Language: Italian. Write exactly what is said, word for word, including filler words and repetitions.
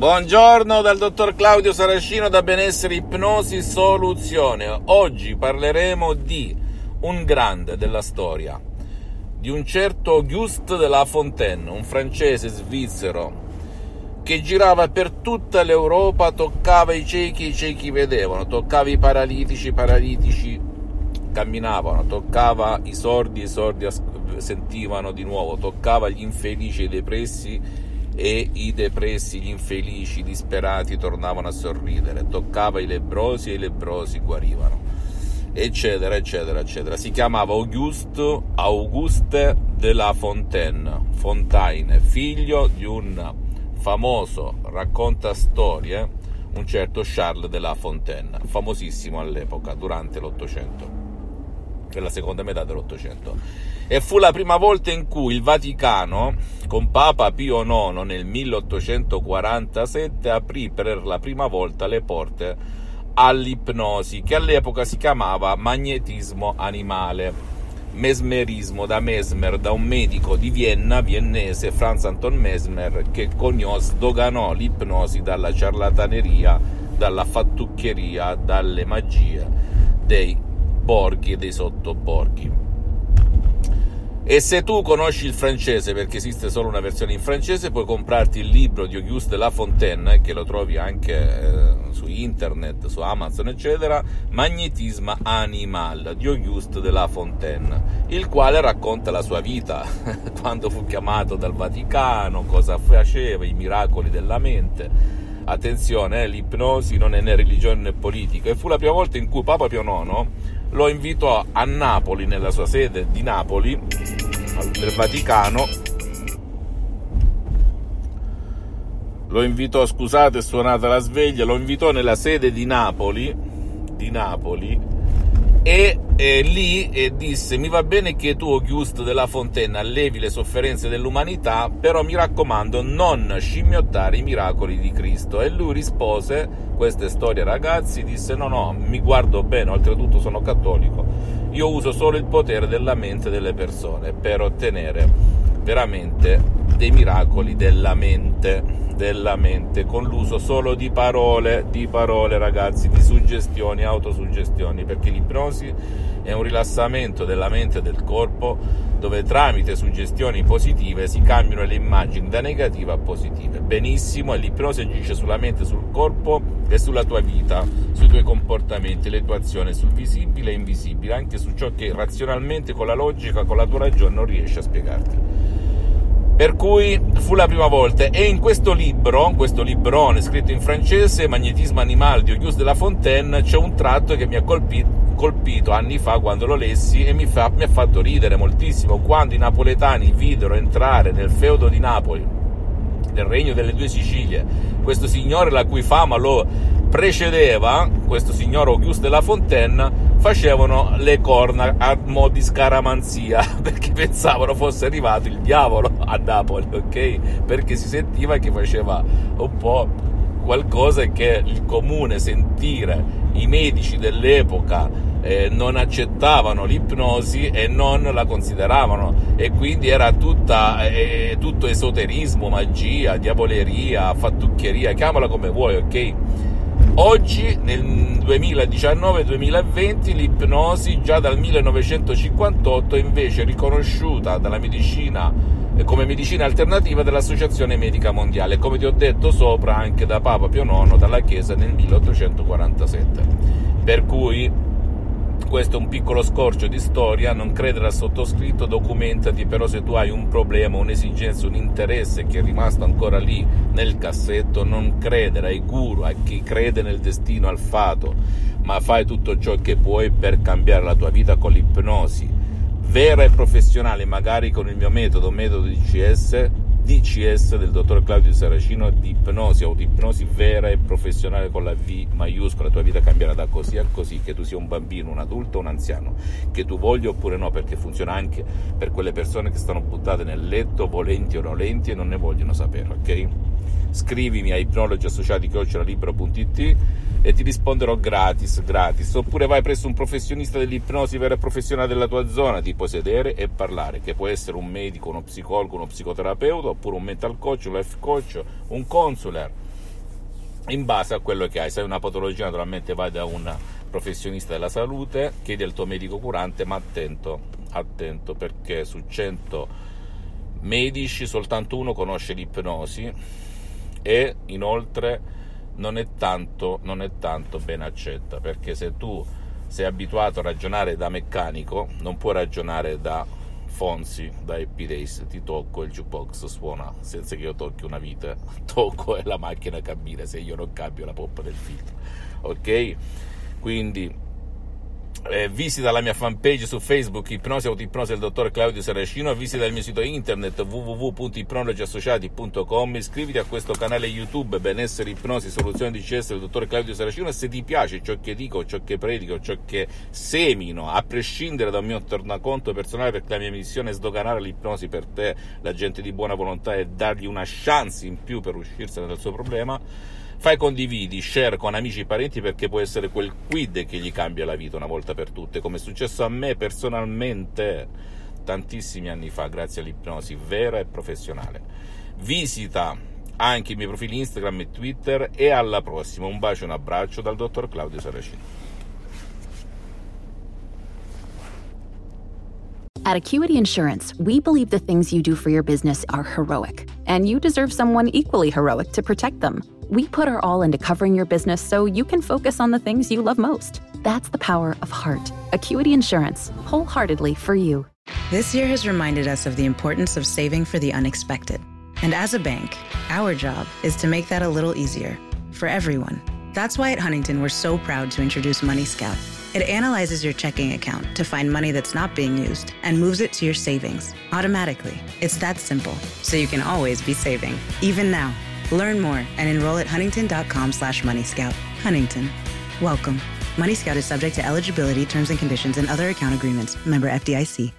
Buongiorno dal dottor Claudio Saracino da Benessere Ipnosi Soluzione. Oggi parleremo di un grande della storia, di un certo Auguste de la Fontaine, un francese svizzero che girava per tutta l'Europa, toccava i ciechi, i ciechi vedevano, toccava i paralitici, i paralitici camminavano, toccava i sordi, i sordi sentivano di nuovo, toccava gli infelici e i depressi e i depressi, gli infelici, disperati tornavano a sorridere, toccava i lebbrosi e i lebbrosi guarivano, eccetera eccetera eccetera. Si chiamava Auguste, Auguste de la Fontaine, Fontaine, figlio di un famoso raccontastorie, un certo Charles de la Fontaine, famosissimo all'epoca durante l'Ottocento, per la seconda metà dell'Ottocento, e fu la prima volta in cui il Vaticano, con Papa Pio nono nel milleottocentoquarantasette, aprì per la prima volta le porte all'ipnosi, che all'epoca si chiamava magnetismo animale, mesmerismo, da Mesmer, da un medico di Vienna, viennese, Franz Anton Mesmer, che coniò, sdoganò l'ipnosi dalla ciarlataneria, dalla fattucchieria, dalle magie dei borghi e dei sottoborghi. E se tu conosci il francese, perché esiste solo una versione in francese, puoi comprarti il libro di Auguste de la Fontaine, che lo trovi anche eh, su internet, su Amazon eccetera, Magnetisme Animal di Auguste de la Fontaine, il quale racconta la sua vita quando fu chiamato dal Vaticano, cosa faceva, i miracoli della mente. Attenzione, eh, l'ipnosi non è né religione né politica, e fu la prima volta in cui Papa Pio nono lo invitò a Napoli, nella sua sede di Napoli, del Vaticano, lo invitò, scusate è suonata la sveglia, lo invitò nella sede di Napoli, di Napoli, e eh, lì eh, disse: mi va bene che tu, Auguste de la Fontaine, allevi le sofferenze dell'umanità, però mi raccomando non scimmiottare i miracoli di Cristo. E lui rispose, questa è storia ragazzi, disse: no no, mi guardo bene, oltretutto sono cattolico, io uso solo il potere della mente delle persone per ottenere veramente dei miracoli della mente, della mente, con l'uso solo di parole, di parole ragazzi, di suggestioni, autosuggestioni, perché l'ipnosi è un rilassamento della mente e del corpo, dove tramite suggestioni positive si cambiano le immagini da negative a positive. Benissimo, e l'ipnosi agisce sulla mente, sul corpo e sulla tua vita, sui tuoi comportamenti, le tue azioni, sul visibile e invisibile, anche su ciò che razionalmente, con la logica, con la tua ragione non riesci a spiegarti. Per cui fu la prima volta, e in questo libro, questo librone scritto in francese, Magnetisme Animal di Auguste de la Fontaine, c'è un tratto che mi ha colpito, colpito anni fa quando lo lessi, e mi, fa, mi ha fatto ridere moltissimo quando i napoletani videro entrare nel feudo di Napoli, nel regno delle due Sicilie, questo signore la cui fama lo precedeva, questo signor Auguste de la Fontaine, facevano le corna a mo' di scaramanzia, perché pensavano fosse arrivato il diavolo a Napoli, ok? Perché si sentiva che faceva un po' qualcosa che il comune sentire, i medici dell'epoca eh, non accettavano l'ipnosi e non la consideravano, e quindi era tutta eh, tutto esoterismo, magia, diavoleria, fattucchieria, chiamala come vuoi, ok? Oggi nel duemiladiciannove duemilaventi l'ipnosi, già dal millenovecentocinquantotto, è invece riconosciuta dalla medicina come medicina alternativa dell'Associazione Medica Mondiale, come ti ho detto sopra, anche da Papa Pio nono, dalla Chiesa nel milleottocentoquarantasette. Per cui questo è un piccolo scorcio di storia, non credere al sottoscritto, documentati, però se tu hai un problema, un'esigenza, un interesse che è rimasto ancora lì nel cassetto, non credere ai guru, a chi crede nel destino, al fato, ma fai tutto ciò che puoi per cambiare la tua vita con l'ipnosi vera e professionale, magari con il mio metodo, metodo D C S, D C S del dottor Claudio Saracino di ipnosi, autoipnosi vera e professionale con la V maiuscola. La tua vita cambierà da così a così, che tu sia un bambino, un adulto, un anziano, che tu voglia oppure no, perché funziona anche per quelle persone che stanno buttate nel letto, volenti o nolenti, e non ne vogliono sapere, ok? Scrivimi a ipnologiassociati punto com e ti risponderò gratis, gratis, oppure vai presso un professionista dell'ipnosi vera e professionale della tua zona, ti puoi sedere e parlare, che può essere un medico, uno psicologo, uno psicoterapeuta, oppure un mental coach, un life coach, un counselor, in base a quello che hai. Se hai una patologia, naturalmente vai da un professionista della salute, chiedi al tuo medico curante, ma attento, attento, perché su cento medici soltanto uno conosce l'ipnosi, e inoltre non è tanto, non è tanto ben accetta, perché se tu sei abituato a ragionare da meccanico non puoi ragionare da Fonzi, da Happy Days, ti tocco il jukebox suona senza che io tocchi una vite, tocco e la macchina cammina se io non cambio la pompa del filtro, ok? Quindi Eh, visita la mia fanpage su Facebook, Ipnosi Autoipnosi del dottor Claudio Saracino, visita il mio sito internet w w w punto ipnologiassociati punto com, iscriviti a questo canale YouTube Benessere Ipnosi Soluzione D C S del dottor Claudio Saracino, e se ti piace ciò che dico, ciò che predico, ciò che semino, a prescindere dal mio tornaconto personale, perché la mia missione è sdoganare l'ipnosi per te, la gente di buona volontà, e dargli una chance in più per uscirsene dal suo problema, fai, condividi, share con amici e parenti, perché può essere quel quid che gli cambia la vita una volta per tutte, come è successo a me personalmente tantissimi anni fa grazie all'ipnosi vera e professionale. Visita anche i miei profili Instagram e Twitter, e alla prossima, un bacio e un abbraccio dal dottor Claudio Saracino. At Acuity Insurance, we believe the things you do for your business are heroic, and you deserve someone equally heroic to protect them. We put our all into covering your business so you can focus on the things you love most. That's the power of heart. Acuity Insurance, wholeheartedly for you. This year has reminded us of the importance of saving for the unexpected. And as a bank, our job is to make that a little easier for everyone. That's why at Huntington, we're so proud to introduce Money Scout. It analyzes your checking account to find money that's not being used and moves it to your savings automatically. It's that simple, so you can always be saving, even now. Learn more and enroll at huntington dot com slash money scout. Huntington. Welcome. Money Scout is subject to eligibility, terms and conditions, and other account agreements. Member F D I C.